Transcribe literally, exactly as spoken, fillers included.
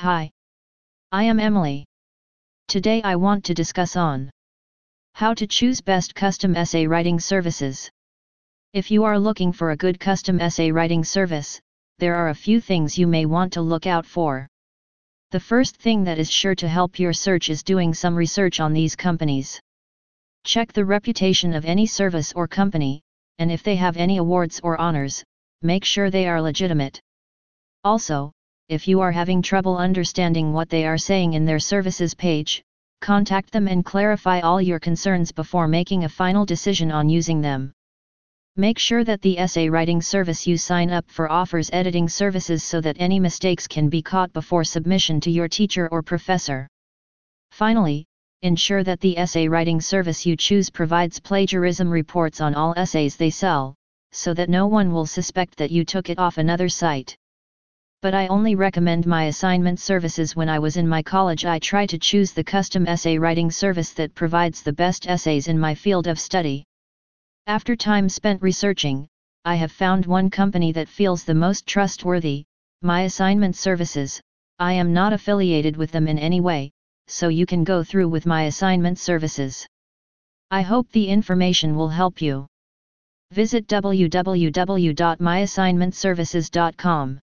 Hi, I am Emily. Today I want to discuss on how to choose best custom essay writing services. If you are looking for a good custom essay writing service, there are a few things you may want to look out for. The first thing that is sure to help your search is doing some research on these companies. Check the reputation of any service or company, and if they have any awards or honors, make sure they are legitimate. Also, if you are having trouble understanding what they are saying in their services page, contact them and clarify all your concerns before making a final decision on using them. Make sure that the essay writing service you sign up for offers editing services so that any mistakes can be caught before submission to your teacher or professor. Finally, ensure that the essay writing service you choose provides plagiarism reports on all essays they sell, so that no one will suspect that you took it off another site. But I only recommend My Assignment Services. When I was in my college, I try to choose the custom essay writing service that provides the best essays in my field of study. After time spent researching, I have found one company that feels the most trustworthy, My Assignment Services. I am not affiliated with them in any way, so you can go through with My Assignment Services. I hope the information will help you. Visit w w w dot my assignment services dot com.